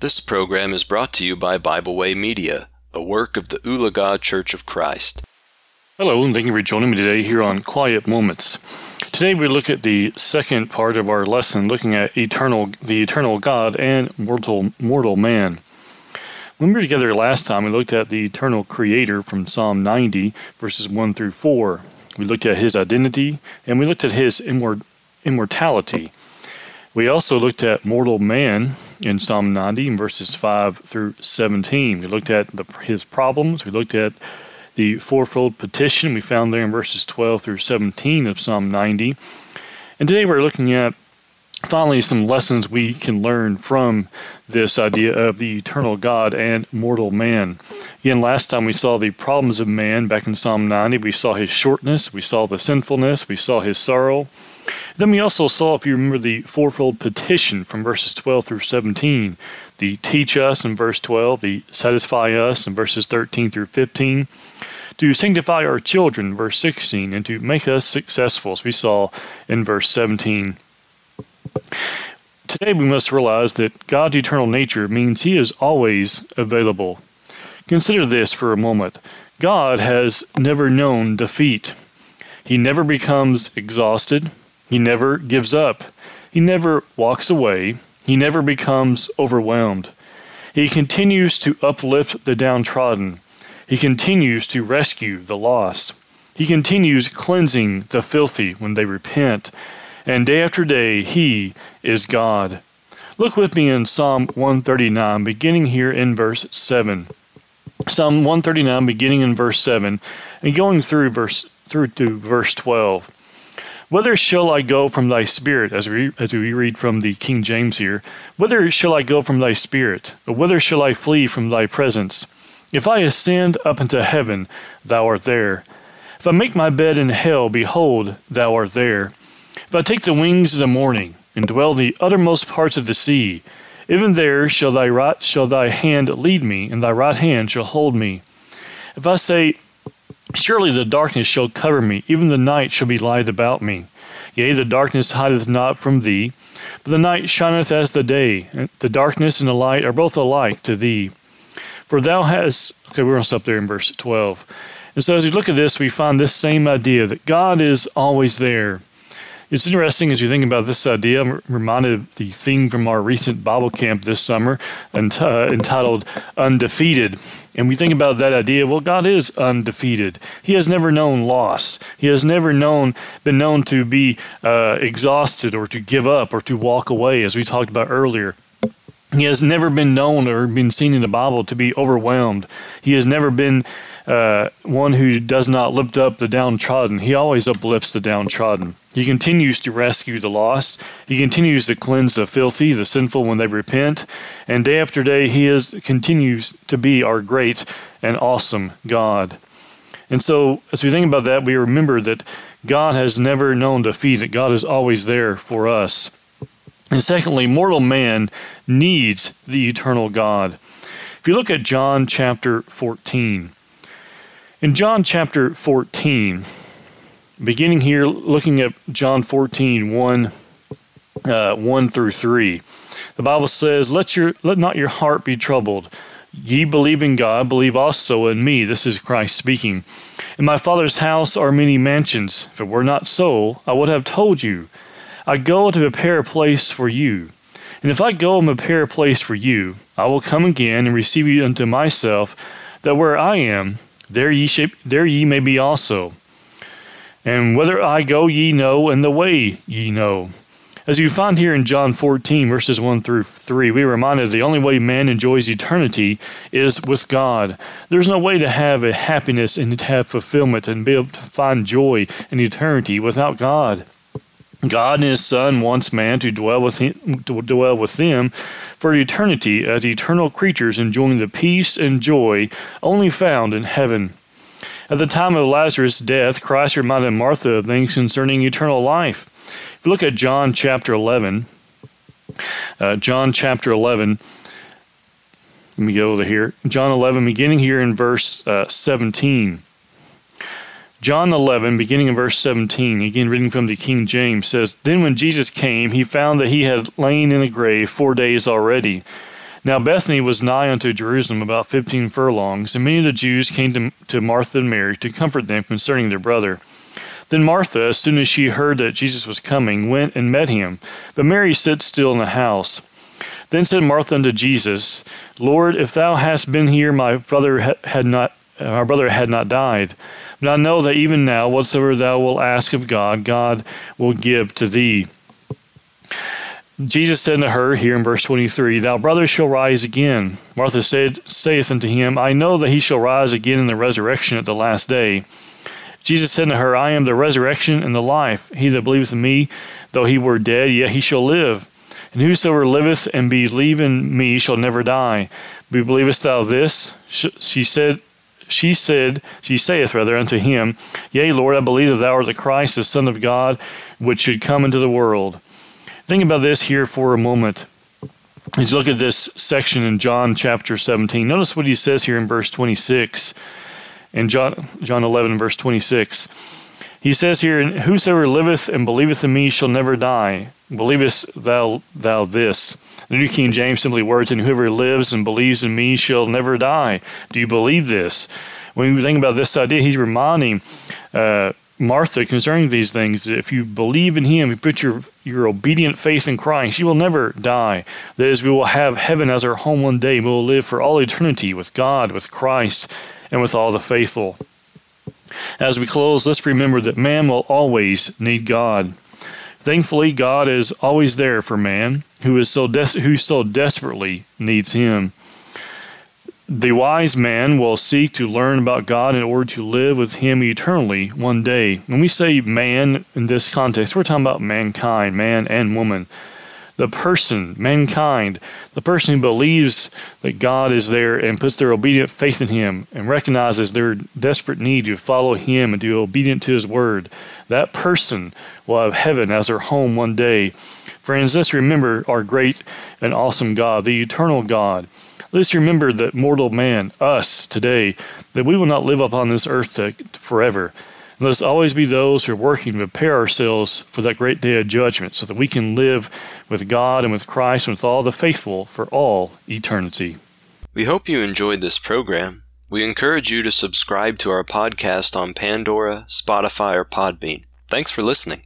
This program is brought to you by Bible Way Media, a work of the Ulaga Church of Christ. Hello, and thank you for joining me today here on Quiet Moments. Today we look at the second part of our lesson, looking at the eternal God and mortal man. When we were together last time, we looked at the eternal Creator from Psalm 90, verses 1 through 4. We looked at His identity, and we looked at His immortality. We also looked at mortal man in Psalm 90, verses 5 through 17. We looked at his problems. We looked at the fourfold petition we found there in verses 12 through 17 of Psalm 90. And today we're looking at, finally, some lessons we can learn from this idea of the eternal God and mortal man. Again, last time we saw the problems of man back in Psalm 90. We saw his shortness. We saw the sinfulness. We saw his sorrow. Then we also saw, if you remember, the fourfold petition from verses 12 through 17, the teach us in verse 12, the satisfy us in verses 13 through 15, to sanctify our children, verse 16, and to make us successful, as we saw in verse 17. Today we must realize that God's eternal nature means He is always available. Consider this for a moment. God has never known defeat. He never becomes exhausted. He never gives up. He never walks away. He never becomes overwhelmed. He continues to uplift the downtrodden. He continues to rescue the lost. He continues cleansing the filthy when they repent. And day after day, He is God. Look with me in Psalm 139, beginning here in verse 7. Psalm 139, beginning in verse 7, and going through to verse 12. Whither shall I go from thy spirit, as we read from the King James here, whither shall I go from thy spirit, or whither shall I flee from thy presence? If I ascend up into heaven, thou art there. If I make my bed in hell, behold, thou art there. If I take the wings of the morning, and dwell in the uttermost parts of the sea, even there shall thy hand lead me, and thy right hand shall hold me. If I say, surely the darkness shall cover me, even the night shall be light about me. Yea, the darkness hideth not from thee, but the night shineth as the day. And the darkness and the light are both alike to thee. For thou hast... Okay, we're going to stop there in verse 12. And so as you look at this, we find this same idea that God is always there. It's interesting as you think about this idea. I'm reminded of the theme from our recent Bible camp this summer entitled Undefeated. And we think about that idea, well, God is undefeated. He has never known loss. He has never been known to be exhausted or to give up or to walk away, as we talked about earlier. He has never been known or been seen in the Bible to be overwhelmed. He has never been one who does not lift up the downtrodden. He always uplifts the downtrodden. He continues to rescue the lost. He continues to cleanse the filthy, the sinful when they repent. And day after day, He continues to be our great and awesome God. And so, as we think about that, we remember that God has never known defeat, that God is always there for us. And secondly, mortal man needs the eternal God. If you look at John chapter 14, in John chapter 14, beginning here, looking at John 14, 1 through 3, the Bible says, Let not your heart be troubled. Ye believe in God, believe also in me. This is Christ speaking. In my Father's house are many mansions. If it were not so, I would have told you. I go to prepare a place for you. And if I go and prepare a place for you, I will come again and receive you unto myself, that where I am, there ye may be also. And whither I go ye know, and the way ye know. As you find here in John 14, verses 1 through 3, we are reminded the only way man enjoys eternity is with God. There's no way to have a happiness and to have fulfillment and be able to find joy in eternity without God. God and His Son wants man to dwell with them for eternity as eternal creatures enjoying the peace and joy only found in heaven. At the time of Lazarus' death, Christ reminded Martha of things concerning eternal life. If you look at John chapter 11, let me go over here. John 11, beginning here in verse 17. John 11, beginning in verse 17, again reading from the King James, says, Then when Jesus came, He found that He had lain in a grave 4 days already. Now Bethany was nigh unto Jerusalem, about 15 furlongs, and many of the Jews came to Martha and Mary to comfort them concerning their brother. Then Martha, as soon as she heard that Jesus was coming, went and met him. But Mary sat still in the house. Then said Martha unto Jesus, Lord, if thou hadst been here, my brother had not died. But I know that even now, whatsoever thou wilt ask of God, God will give to thee. Jesus said unto her, here in verse 23, Thy brother shall rise again. Martha saith unto him, I know that he shall rise again in the resurrection at the last day. Jesus said unto her, I am the resurrection and the life. He that believeth in me, though he were dead, yet he shall live. And whosoever liveth and believeth in me shall never die. Believest thou this? She saith unto him, Yea, Lord, I believe that thou art the Christ, the Son of God, which should come into the world. Think about this here for a moment. As you look at this section in John chapter 17, notice what he says here in verse 26. In John 11, verse 26, he says here, Whosoever liveth and believeth in me shall never die. Believest thou this? The New King James simply words, And whoever lives and believes in me shall never die. Do you believe this? When you think about this idea, he's reminding Martha concerning these things. If you believe in him, you put your obedient faith in Christ, you will never die. That is, we will have heaven as our home one day. We will live for all eternity with God, with Christ, and with all the faithful. As we close, let's remember that man will always need God. Thankfully, God is always there for man who so desperately needs him. The wise man will seek to learn about God in order to live with him eternally one day. When we say man in this context, we're talking about mankind, man and woman. The person who believes that God is there and puts their obedient faith in him and recognizes their desperate need to follow him and to be obedient to his word, that person will have heaven as their home one day. Friends, let's remember our great and awesome God, the eternal God. Let's remember that mortal man, us today, that we will not live upon this earth forever. Let us always be those who are working to prepare ourselves for that great day of judgment so that we can live with God and with Christ and with all the faithful for all eternity. We hope you enjoyed this program. We encourage you to subscribe to our podcast on Pandora, Spotify, or Podbean. Thanks for listening.